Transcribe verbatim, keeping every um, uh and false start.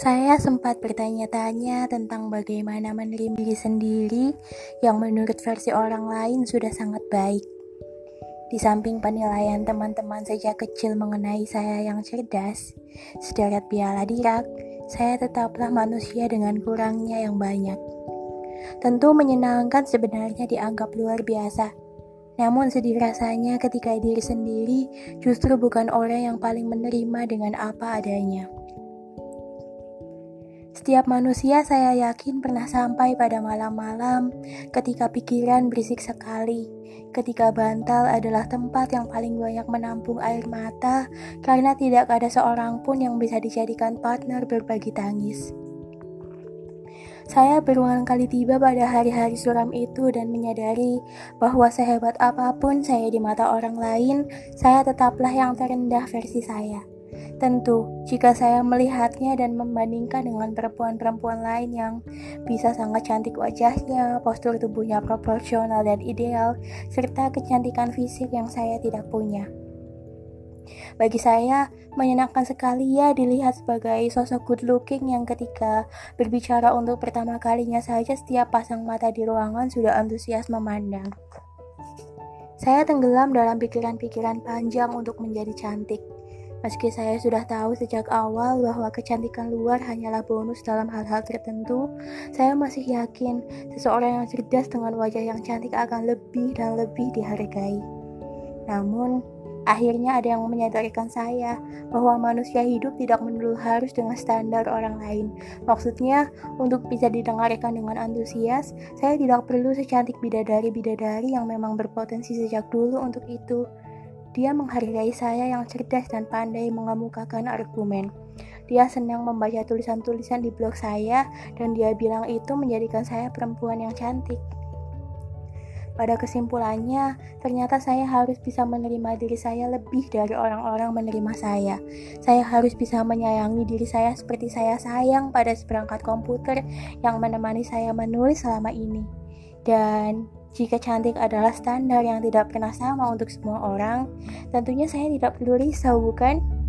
Saya sempat bertanya-tanya tentang bagaimana menerima diri sendiri yang menurut versi orang lain sudah sangat baik. Di samping penilaian teman-teman sejak kecil mengenai saya yang cerdas, sederet piala dirak, saya tetaplah manusia dengan kurangnya yang banyak. Tentu menyenangkan sebenarnya dianggap luar biasa. Namun sedih rasanya ketika diri sendiri justru bukan orang yang paling menerima dengan apa adanya. Setiap manusia saya yakin pernah sampai pada malam-malam ketika pikiran berisik sekali, ketika bantal adalah tempat yang paling banyak menampung air mata karena tidak ada seorang pun yang bisa dijadikan partner berbagi tangis. Saya berulang kali tiba pada hari-hari suram itu dan menyadari bahwa sehebat apapun saya di mata orang lain, saya tetaplah yang terendah versi saya. Tentu, jika saya melihatnya dan membandingkan dengan perempuan-perempuan lain yang bisa sangat cantik wajahnya, postur tubuhnya proporsional dan ideal, serta kecantikan fisik yang saya tidak punya. Bagi saya, menyenangkan sekali ya dilihat sebagai sosok good looking yang ketika berbicara untuk pertama kalinya saja setiap pasang mata di ruangan sudah antusias memandang. Saya tenggelam dalam pikiran-pikiran panjang untuk menjadi cantik. Meski saya sudah tahu sejak awal bahwa kecantikan luar hanyalah bonus dalam hal-hal tertentu, saya masih yakin seseorang yang cerdas dengan wajah yang cantik akan lebih dan lebih dihargai. Namun, akhirnya ada yang menyadarkan saya bahwa manusia hidup tidak melulu harus dengan standar orang lain. Maksudnya, untuk bisa didengarkan dengan antusias, saya tidak perlu secantik bidadari-bidadari yang memang berpotensi sejak dulu untuk itu. Dia menghargai saya yang cerdas dan pandai mengemukakan argumen. Dia senang membaca tulisan-tulisan di blog saya dan dia bilang itu menjadikan saya perempuan yang cantik. Pada kesimpulannya, ternyata saya harus bisa menerima diri saya lebih dari orang-orang menerima saya. Saya harus bisa menyayangi diri saya seperti saya sayang pada seperangkat komputer yang menemani saya menulis selama ini. Dan jika cantik adalah standar yang tidak pernah sama untuk semua orang, tentunya saya tidak perlu risau, bukan?